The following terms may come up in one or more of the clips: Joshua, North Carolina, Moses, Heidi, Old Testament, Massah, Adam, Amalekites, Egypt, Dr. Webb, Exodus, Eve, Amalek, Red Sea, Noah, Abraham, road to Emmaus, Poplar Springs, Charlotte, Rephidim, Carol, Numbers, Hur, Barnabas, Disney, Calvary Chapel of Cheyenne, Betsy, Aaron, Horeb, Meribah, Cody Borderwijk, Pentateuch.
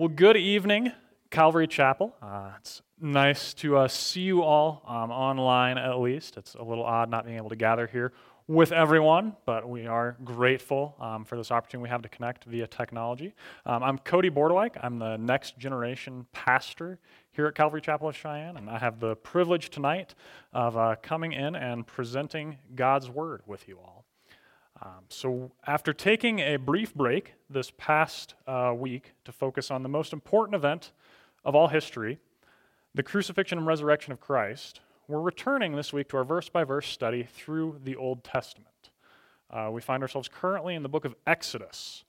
Well, good evening, Calvary Chapel. It's nice to see you all online, at least. It's a little odd not being able to gather here with everyone, but we are grateful for this opportunity we have to connect via technology. I'm Cody Borderwijk. I'm the next generation pastor here at Calvary Chapel of Cheyenne, and I have the privilege tonight of coming in and presenting God's Word with you all. So after taking a brief break this past week to focus on the most important event of all history, the crucifixion and resurrection of Christ, we're returning this week to our verse-by-verse study through the Old Testament. We find ourselves currently in the book of Exodus,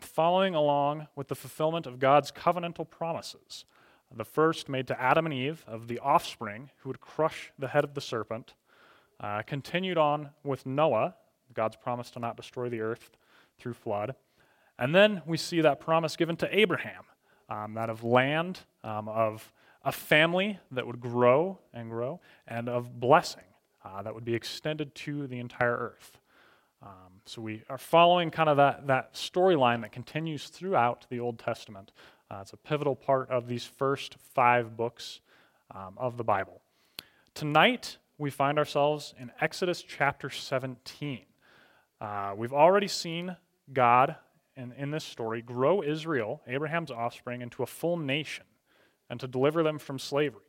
following along with the fulfillment of God's covenantal promises, the first made to Adam and Eve of the offspring who would crush the head of the serpent, continued on with Noah, God's promise to not destroy the earth through flood, and then we see that promise given to Abraham, that of land, of a family that would grow and grow, and of blessing that would be extended to the entire earth. So we are following kind of that storyline that continues throughout the Old Testament. It's a pivotal part of these first five books of the Bible. Tonight, we find ourselves in Exodus chapter 17. We've already seen God, in this story, grow Israel, Abraham's offspring, into a full nation, and to deliver them from slavery,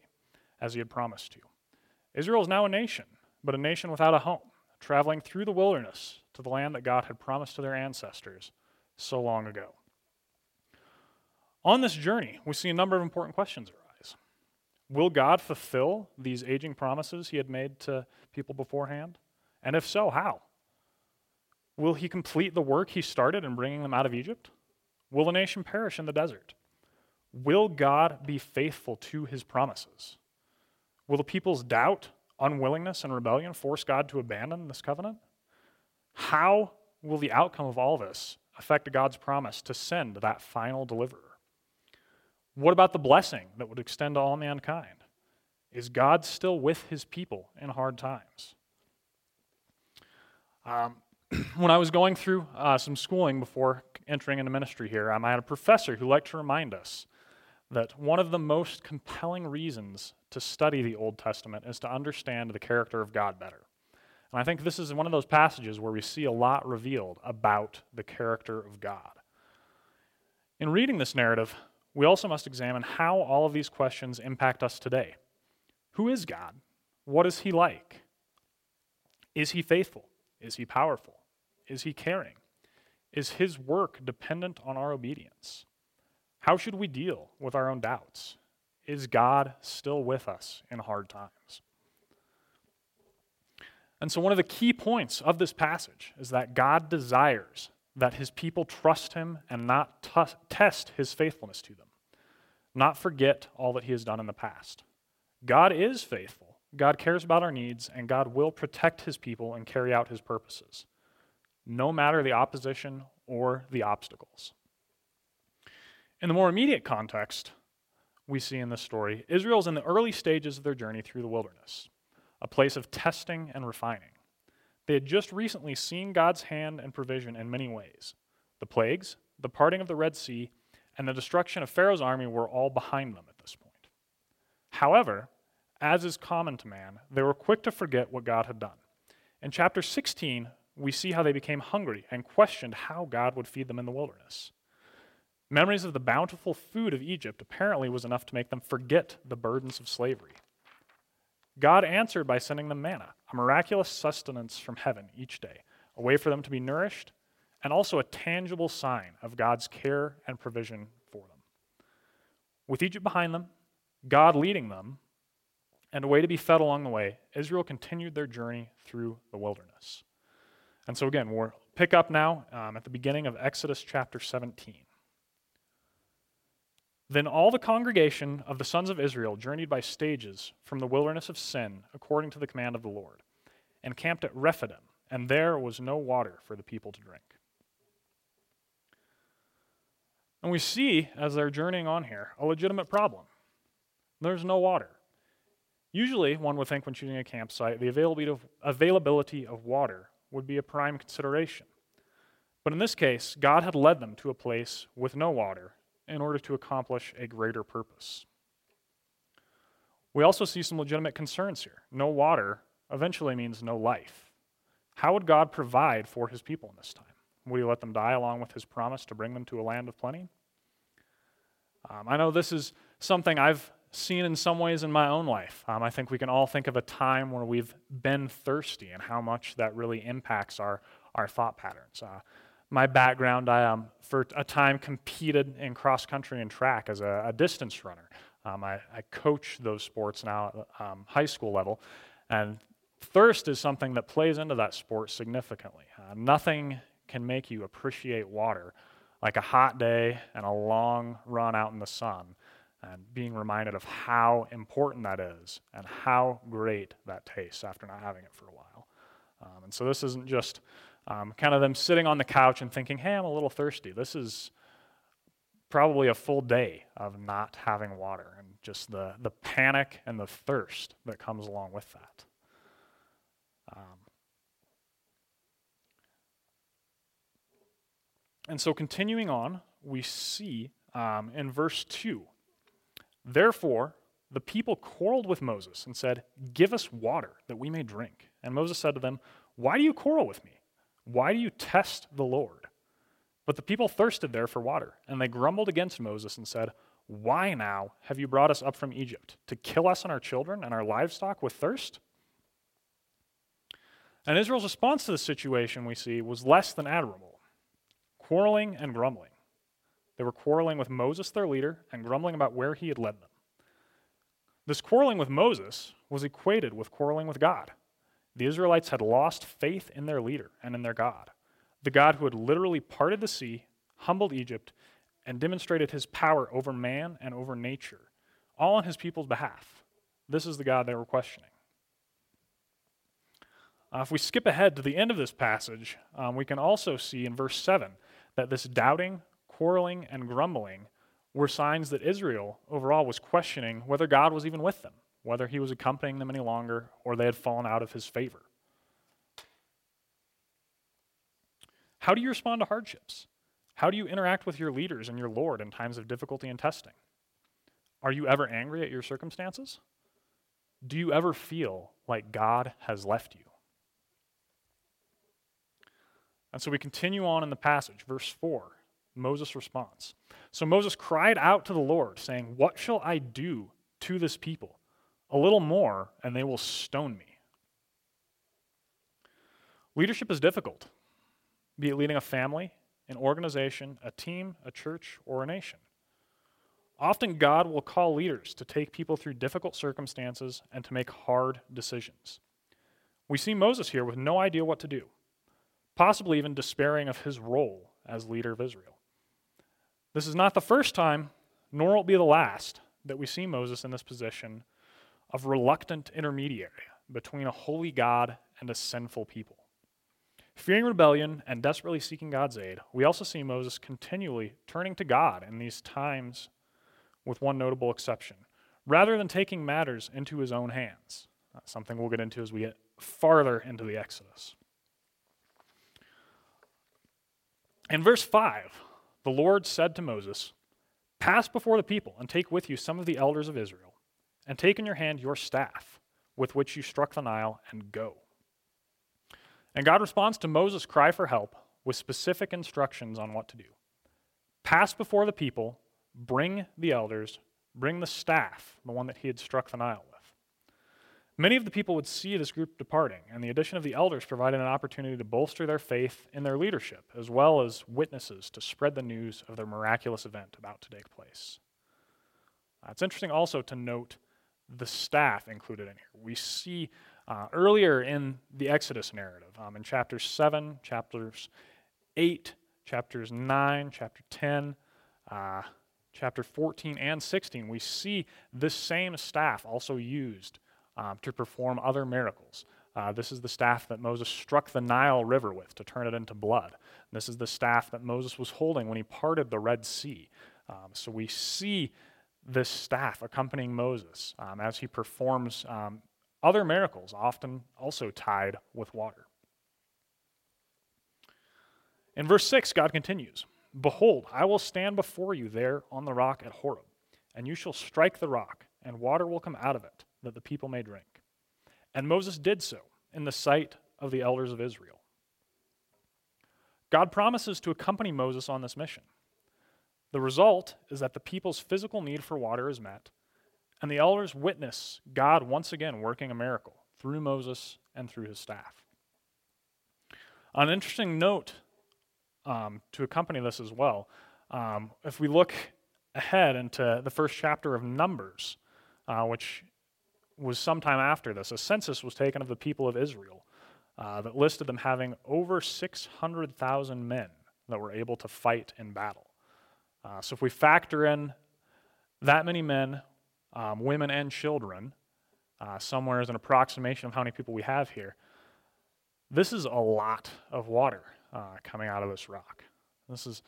as he had promised to. Israel is now a nation, but a nation without a home, traveling through the wilderness to the land that God had promised to their ancestors so long ago. On this journey, we see a number of important questions arise. Will God fulfill these aging promises he had made to people beforehand? And if so, how? Will he complete the work he started in bringing them out of Egypt? Will the nation perish in the desert? Will God be faithful to his promises? Will the people's doubt, unwillingness, and rebellion force God to abandon this covenant? How will the outcome of all this affect God's promise to send that final deliverer? What about the blessing that would extend to all mankind? Is God still with his people in hard times? When I was going through some schooling before entering into ministry here, I had a professor who liked to remind us that one of the most compelling reasons to study the Old Testament is to understand the character of God better. And I think this is one of those passages where we see a lot revealed about the character of God. In reading this narrative, we also must examine how all of these questions impact us today. Who is God? What is he like? Is he faithful? Is he powerful? Is he caring? Is his work dependent on our obedience? How should we deal with our own doubts? Is God still with us in hard times? And so one of the key points of this passage is that God desires that his people trust him and not test his faithfulness to them, not forget all that he has done in the past. God is faithful. God cares about our needs, and God will protect his people and carry out his purposes, no matter the opposition or the obstacles. In the more immediate context we see in this story, Israel's in the early stages of their journey through the wilderness, a place of testing and refining. They had just recently seen God's hand and provision in many ways. The plagues, the parting of the Red Sea, and the destruction of Pharaoh's army were all behind them at this point. However, as is common to man, they were quick to forget what God had done. In chapter 16, we see how they became hungry and questioned how God would feed them in the wilderness. Memories of the bountiful food of Egypt apparently was enough to make them forget the burdens of slavery. God answered by sending them manna, a miraculous sustenance from heaven each day, a way for them to be nourished, and also a tangible sign of God's care and provision for them. With Egypt behind them, God leading them, and a way to be fed along the way, Israel continued their journey through the wilderness. And so again, we'll pick up now at the beginning of Exodus chapter 17. Then all the congregation of the sons of Israel journeyed by stages from the wilderness of Sin, according to the command of the Lord, and camped at Rephidim, and there was no water for the people to drink. And we see, as they're journeying on here, a legitimate problem. There's no water. Usually, one would think when choosing a campsite, the availability of water would be a prime consideration. But in this case, God had led them to a place with no water, in order to accomplish a greater purpose. We also see some legitimate concerns here. No water eventually means no life. How would God provide for his people in this time? Would he let them die along with his promise to bring them to a land of plenty? I know this is something I've seen in some ways in my own life. I think we can all think of a time where we've been thirsty and how much that really impacts our thought patterns. My background, I for a time competed in cross-country and track as a distance runner. I coach those sports now at high school level, and thirst is something that plays into that sport significantly. Nothing can make you appreciate water like a hot day and a long run out in the sun, and being reminded of how important that is and how great that tastes after not having it for a while. And so this isn't just kind of them sitting on the couch and thinking, hey, I'm a little thirsty. This is probably a full day of not having water and just the panic and the thirst that comes along with that. And so continuing on, we see in verse 2, therefore the people quarreled with Moses and said, give us water that we may drink. And Moses said to them, why do you quarrel with me? Why do you test the Lord? But the people thirsted there for water, and they grumbled against Moses and said, why now have you brought us up from Egypt, to kill us and our children and our livestock with thirst? And Israel's response to the situation, we see, was less than admirable. Quarreling and grumbling. They were quarreling with Moses, their leader, and grumbling about where he had led them. This quarreling with Moses was equated with quarreling with God. The Israelites had lost faith in their leader and in their God, the God who had literally parted the sea, humbled Egypt, and demonstrated his power over man and over nature, all on his people's behalf. This is the God they were questioning. If we skip ahead to the end of this passage, we can also see in verse 7 that this doubting, quarreling, and grumbling were signs that Israel overall was questioning whether God was even with them, whether he was accompanying them any longer, or they had fallen out of his favor. How do you respond to hardships? How do you interact with your leaders and your Lord in times of difficulty and testing? Are you ever angry at your circumstances? Do you ever feel like God has left you? And so we continue on in the passage, verse 4, Moses' response. So Moses cried out to the Lord, saying, what shall I do to this people? A little more, and they will stone me. Leadership is difficult, be it leading a family, an organization, a team, a church, or a nation. Often God will call leaders to take people through difficult circumstances and to make hard decisions. We see Moses here with no idea what to do, possibly even despairing of his role as leader of Israel. This is not the first time, nor will it be the last, that we see Moses in this position of reluctant intermediary between a holy God and a sinful people. Fearing rebellion and desperately seeking God's aid, we also see Moses continually turning to God in these times, with one notable exception, rather than taking matters into his own hands. That's something we'll get into as we get farther into the Exodus. In verse 5, the Lord said to Moses, pass before the people and take with you some of the elders of Israel, and take in your hand your staff with which you struck the Nile, and go. And God responds to Moses' cry for help with specific instructions on what to do. Pass before the people, bring the elders, bring the staff, the one that he had struck the Nile with. Many of the people would see this group departing, and the addition of the elders provided an opportunity to bolster their faith in their leadership, as well as witnesses to spread the news of their miraculous event about to take place. It's interesting also to note the staff included in here. We see earlier in the Exodus narrative, in chapters 7, chapters 8, chapters 9, chapter 10, chapter 14, and 16, we see this same staff also used to perform other miracles. This is the staff that Moses struck the Nile River with to turn it into blood. And this is the staff that Moses was holding when he parted the Red Sea. So we see this staff accompanying Moses as he performs other miracles, often also tied with water. In verse 6, God continues, Behold, I will stand before you there on the rock at Horeb, and you shall strike the rock, and water will come out of it, that the people may drink. And Moses did so in the sight of the elders of Israel. God promises to accompany Moses on this mission. The result is that the people's physical need for water is met, and the elders witness God once again working a miracle through Moses and through his staff. An interesting note to accompany this as well, if we look ahead into the first chapter of Numbers, which was sometime after this, a census was taken of the people of Israel that listed them having over 600,000 men that were able to fight in battle. So if we factor in that many men, women, and children, somewhere is an approximation of how many people we have here. This is a lot of water coming out of this rock. This is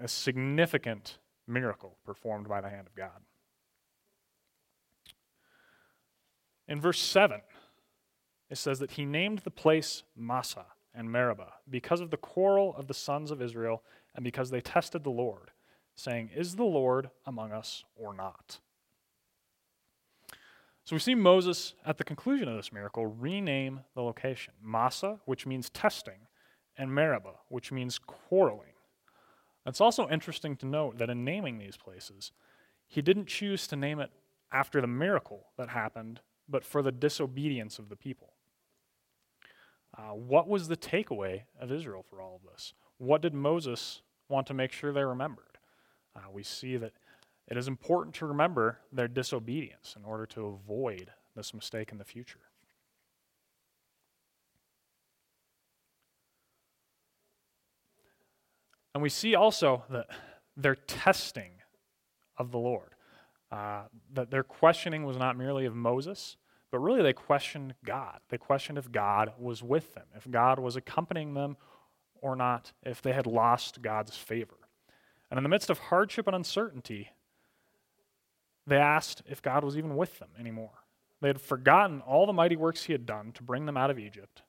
a significant miracle performed by the hand of God. In verse 7, it says that he named the place Massah and Meribah because of the quarrel of the sons of Israel and because they tested the Lord, saying, "Is the Lord among us or not?" So we see Moses, at the conclusion of this miracle, rename the location. Massah, which means testing, and Meribah, which means quarreling. It's also interesting to note that in naming these places, he didn't choose to name it after the miracle that happened, but for the disobedience of the people. What was the takeaway of Israel for all of this? What did Moses want to make sure they remembered? We see that it is important to remember their disobedience in order to avoid this mistake in the future. And we see also that their testing of the Lord, that their questioning was not merely of Moses, but really they questioned God. They questioned if God was with them, if God was accompanying them or not, if they had lost God's favor. And in the midst of hardship and uncertainty, they asked if God was even with them anymore. They had forgotten all the mighty works he had done to bring them out of Egypt,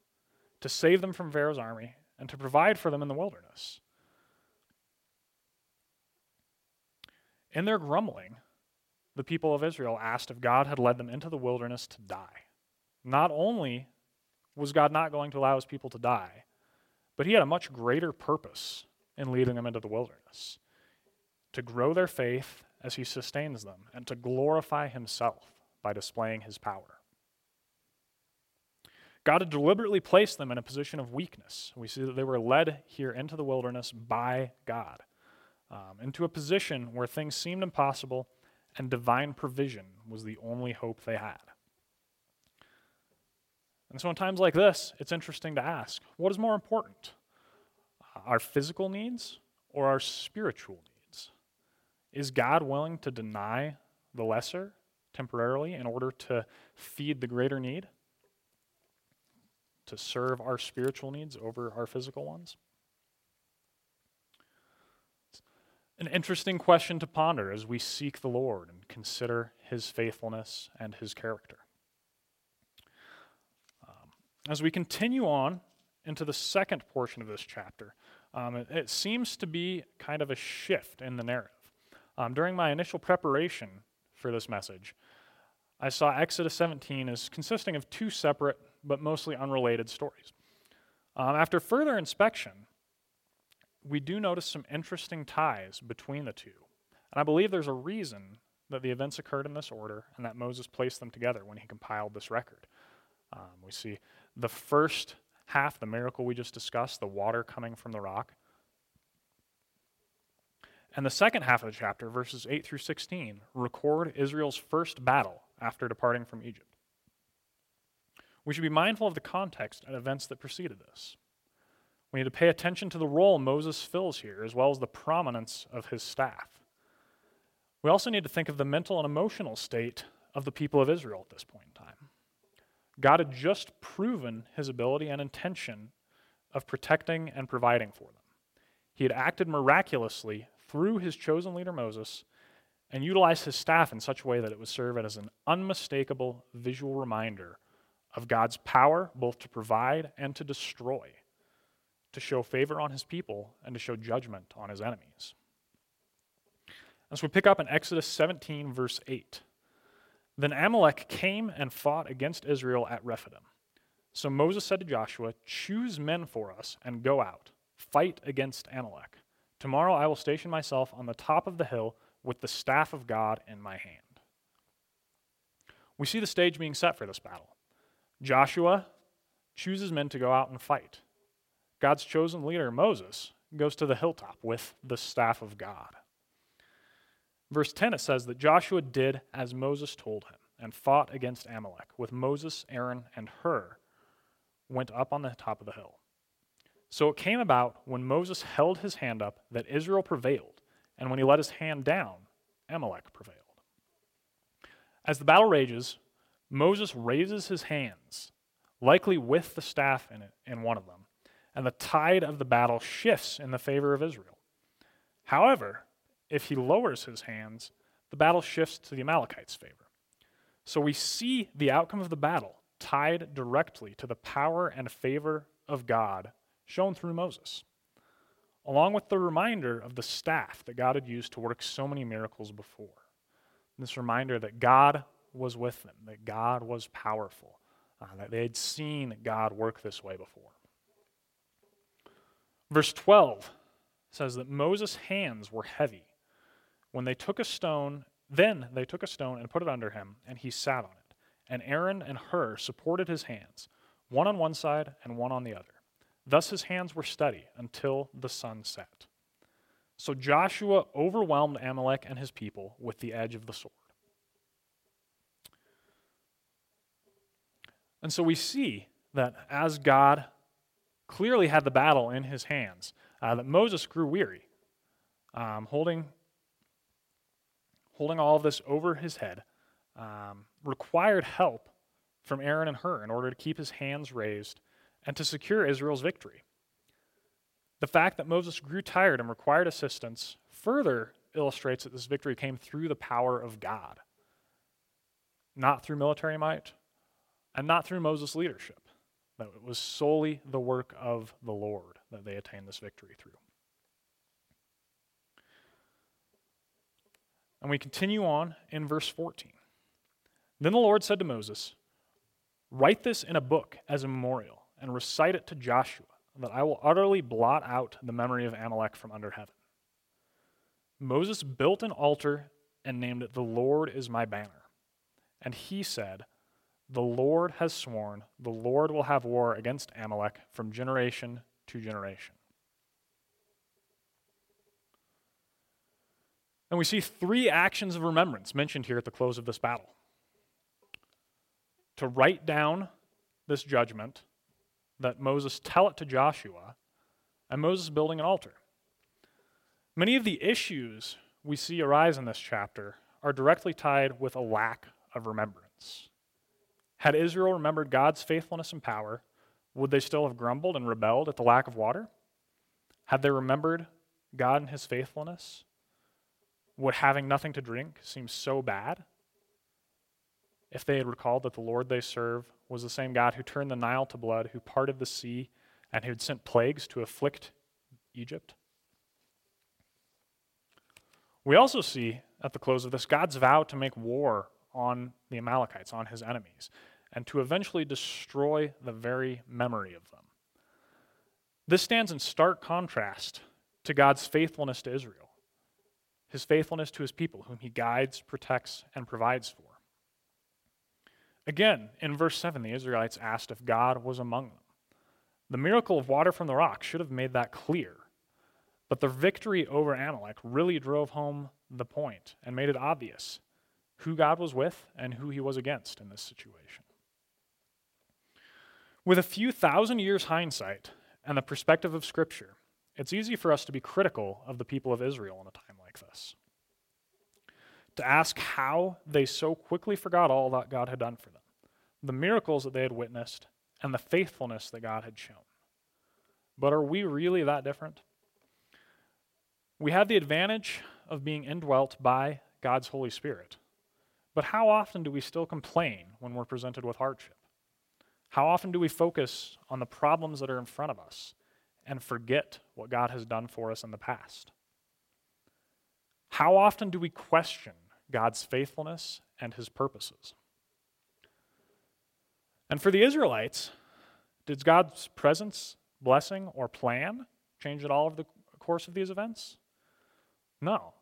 to save them from Pharaoh's army, and to provide for them in the wilderness. In their grumbling, the people of Israel asked if God had led them into the wilderness to die. Not only was God not going to allow his people to die, but he had a much greater purpose in leading them into the wilderness, to grow their faith as he sustains them, and to glorify himself by displaying his power. God had deliberately placed them in a position of weakness. We see that they were led here into the wilderness by God, into a position where things seemed impossible and divine provision was the only hope they had. And so in times like this, it's interesting to ask, what is more important, our physical needs or our spiritual needs? Is God willing to deny the lesser temporarily in order to feed the greater need, to serve our spiritual needs over our physical ones? It's an interesting question to ponder as we seek the Lord and consider his faithfulness and his character. As we continue on into the second portion of this chapter, it seems to be kind of a shift in the narrative. During my initial preparation for this message, I saw Exodus 17 as consisting of two separate but mostly unrelated stories. After further inspection, we do notice some interesting ties between the two. And I believe there's a reason that the events occurred in this order and that Moses placed them together when he compiled this record. We see the first half, the miracle we just discussed, the water coming from the rock. And the second half of the chapter, verses 8 through 16, record Israel's first battle after departing from Egypt. We should be mindful of the context and events that preceded this. We need to pay attention to the role Moses fills here, as well as the prominence of his staff. We also need to think of the mental and emotional state of the people of Israel at this point in time. God had just proven his ability and intention of protecting and providing for them. He had acted miraculously through his chosen leader Moses, and utilized his staff in such a way that it would serve as an unmistakable visual reminder of God's power both to provide and to destroy, to show favor on his people and to show judgment on his enemies. And so we pick up in Exodus 17, verse 8. Then Amalek came and fought against Israel at Rephidim. So Moses said to Joshua, "Choose men for us and go out, fight against Amalek. Tomorrow I will station myself on the top of the hill with the staff of God in my hand." We see the stage being set for this battle. Joshua chooses men to go out and fight. God's chosen leader, Moses, goes to the hilltop with the staff of God. Verse 10, it says that Joshua did as Moses told him and fought against Amalek with Moses, Aaron, and Hur, went up on the top of the hill. So it came about when Moses held his hand up that Israel prevailed, and when he let his hand down, Amalek prevailed. As the battle rages, Moses raises his hands, likely with the staff in one of them, and the tide of the battle shifts in the favor of Israel. However, if he lowers his hands, the battle shifts to the Amalekites' favor. So we see the outcome of the battle tied directly to the power and favor of God shown through Moses, along with the reminder of the staff that God had used to work so many miracles before. And this reminder that God was with them, that God was powerful, that they had seen God work this way before. Verse 12 says that Moses' hands were heavy. Then they took a stone and put it under him, and he sat on it. And Aaron and Hur supported his hands, one on one side and one on the other. Thus his hands were steady until the sun set. So Joshua overwhelmed Amalek and his people with the edge of the sword. And so we see that as God clearly had the battle in his hands, that Moses grew weary, holding all of this over his head, required help from Aaron and Hur in order to keep his hands raised and to secure Israel's victory. The fact that Moses grew tired and required assistance further illustrates that this victory came through the power of God, not through military might, and not through Moses' leadership. That it was solely the work of the Lord that they attained this victory through. And we continue on in verse 14. Then the Lord said to Moses, "Write this in a book as a memorial and recite it to Joshua, that I will utterly blot out the memory of Amalek from under heaven." Moses built an altar and named it, "The Lord is my banner." And he said, "The Lord has sworn, the Lord will have war against Amalek from generation to generation." And we see three actions of remembrance mentioned here at the close of this battle: to write down this judgment, that Moses tell it to Joshua, and Moses building an altar. Many of the issues we see arise in this chapter are directly tied with a lack of remembrance. Had Israel remembered God's faithfulness and power, would they still have grumbled and rebelled at the lack of water? Had they remembered God and his faithfulness, would having nothing to drink seem so bad? If they had recalled that the Lord they serve was the same God who turned the Nile to blood, who parted the sea, and who had sent plagues to afflict Egypt. We also see at the close of this God's vow to make war on the Amalekites, on his enemies, and to eventually destroy the very memory of them. This stands in stark contrast to God's faithfulness to Israel, his faithfulness to his people, whom he guides, protects, and provides for. Again, in verse 7, the Israelites asked if God was among them. The miracle of water from the rock should have made that clear, but the victory over Amalek really drove home the point and made it obvious who God was with and who he was against in this situation. With a few thousand years hindsight and the perspective of Scripture, it's easy for us to be critical of the people of Israel in a time like this, to ask how they so quickly forgot all that God had done for them, the miracles that they had witnessed, and the faithfulness that God had shown. But are we really that different? We have the advantage of being indwelt by God's Holy Spirit, but how often do we still complain when we're presented with hardship? How often do we focus on the problems that are in front of us and forget what God has done for us in the past? How often do we question God's faithfulness and his purposes? And for the Israelites, did God's presence, blessing, or plan change at all over the course of these events? No.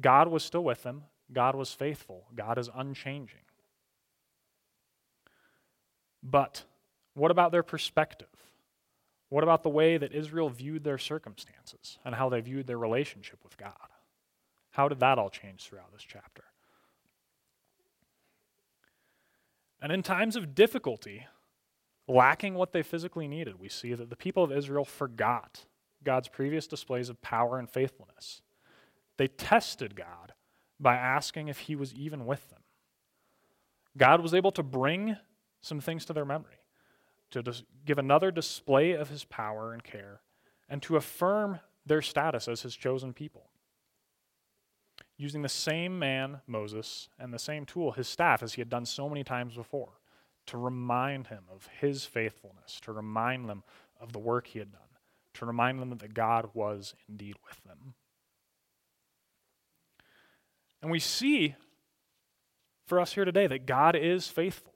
God was still with them. God was faithful. God is unchanging. But what about their perspective? What about the way that Israel viewed their circumstances and how they viewed their relationship with God? How did that all change throughout this chapter? And in times of difficulty, lacking what they physically needed, we see that the people of Israel forgot God's previous displays of power and faithfulness. They tested God by asking if he was even with them. God was able to bring some things to their memory, to give another display of his power and care, and to affirm their status as his chosen people. Using the same man, Moses, and the same tool, his staff, as he had done so many times before, to remind him of his faithfulness, to remind them of the work he had done, to remind them that God was indeed with them. And we see for us here today that God is faithful,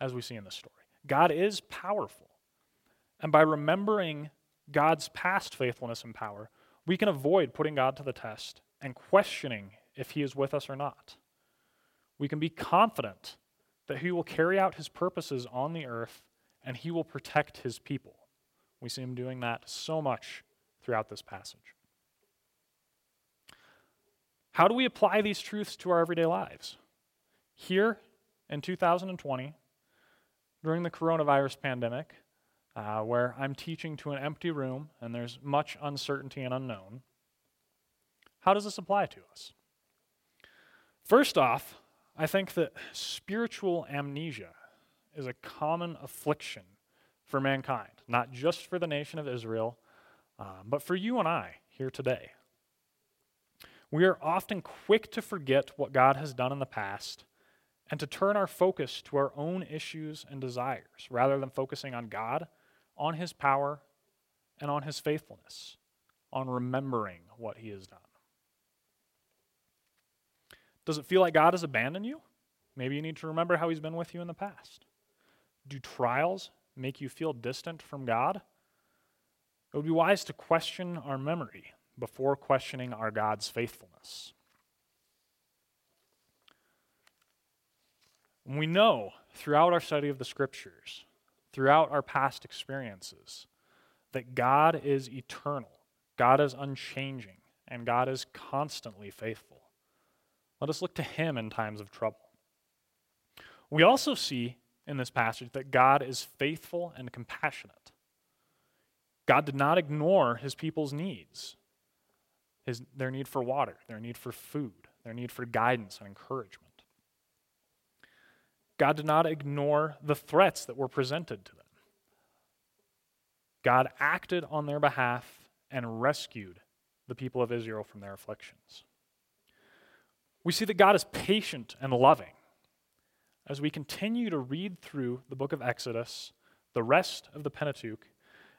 as we see in this story. God is powerful. And by remembering God's past faithfulness and power, we can avoid putting God to the test and questioning if he is with us or not. We can be confident that he will carry out his purposes on the earth and he will protect his people. We see him doing that so much throughout this passage. How do we apply these truths to our everyday lives? Here in 2020, during the coronavirus pandemic, where I'm teaching to an empty room and there's much uncertainty and unknown, how does this apply to us? First off, I think that spiritual amnesia is a common affliction for mankind, not just for the nation of Israel, but for you and I here today. We are often quick to forget what God has done in the past and to turn our focus to our own issues and desires rather than focusing on God, on his power, and on his faithfulness, on remembering what he has done. Does it feel like God has abandoned you? Maybe you need to remember how he's been with you in the past. Do trials make you feel distant from God? It would be wise to question our memory before questioning our God's faithfulness. We know throughout our study of the Scriptures, throughout our past experiences, that God is eternal, God is unchanging, and God is constantly faithful. Let us look to him in times of trouble. We also see in this passage that God is faithful and compassionate. God did not ignore his people's needs. Their need for water, their need for food, their need for guidance and encouragement. God did not ignore the threats that were presented to them. God acted on their behalf and rescued the people of Israel from their afflictions. We see that God is patient and loving. As we continue to read through the book of Exodus, the rest of the Pentateuch,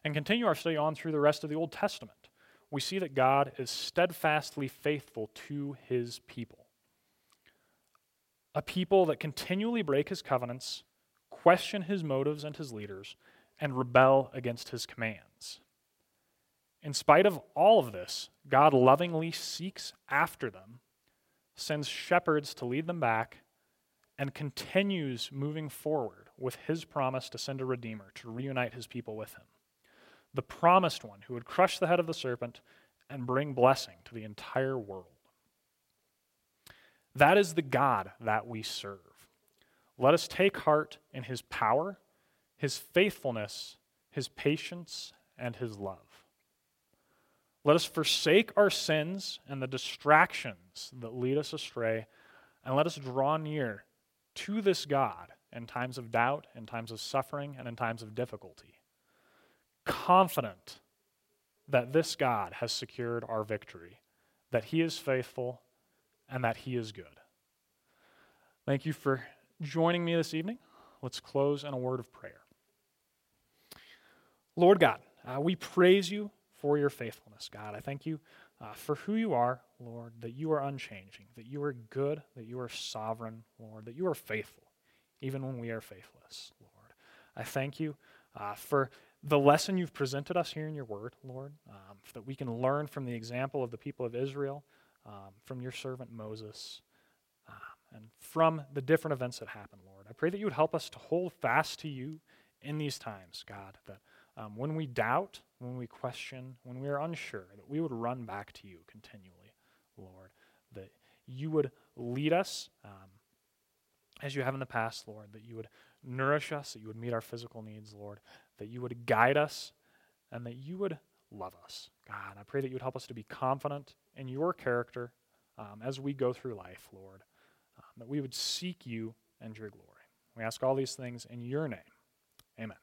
and continue our study on through the rest of the Old Testament, we see that God is steadfastly faithful to his people. A people that continually break his covenants, question his motives and his leaders, and rebel against his commands. In spite of all of this, God lovingly seeks after them, sends shepherds to lead them back, and continues moving forward with his promise to send a Redeemer to reunite his people with him. The promised one who would crush the head of the serpent and bring blessing to the entire world. That is the God that we serve. Let us take heart in his power, his faithfulness, his patience, and his love. Let us forsake our sins and the distractions that lead us astray, and let us draw near to this God in times of doubt, in times of suffering, and in times of difficulty. Confident that this God has secured our victory, that he is faithful, and that he is good. Thank you for joining me this evening. Let's close in a word of prayer. Lord God, We praise you for your faithfulness, God. I thank you for who you are, Lord, that you are unchanging, that you are good, that you are sovereign, Lord, that you are faithful, even when we are faithless, Lord. I thank you for the lesson you've presented us here in your word, Lord, that we can learn from the example of the people of Israel, from your servant Moses, and from the different events that happened, Lord. I pray that you would help us to hold fast to you in these times, God, that when we doubt, when we question, when we are unsure, that we would run back to you continually, Lord, that you would lead us as you have in the past, Lord, that you would nourish us, that you would meet our physical needs, Lord, that you would guide us, and that you would love us, God. And I pray that you would help us to be confident in your character as we go through life, Lord, that we would seek you and your glory. We ask all these things in your name. Amen.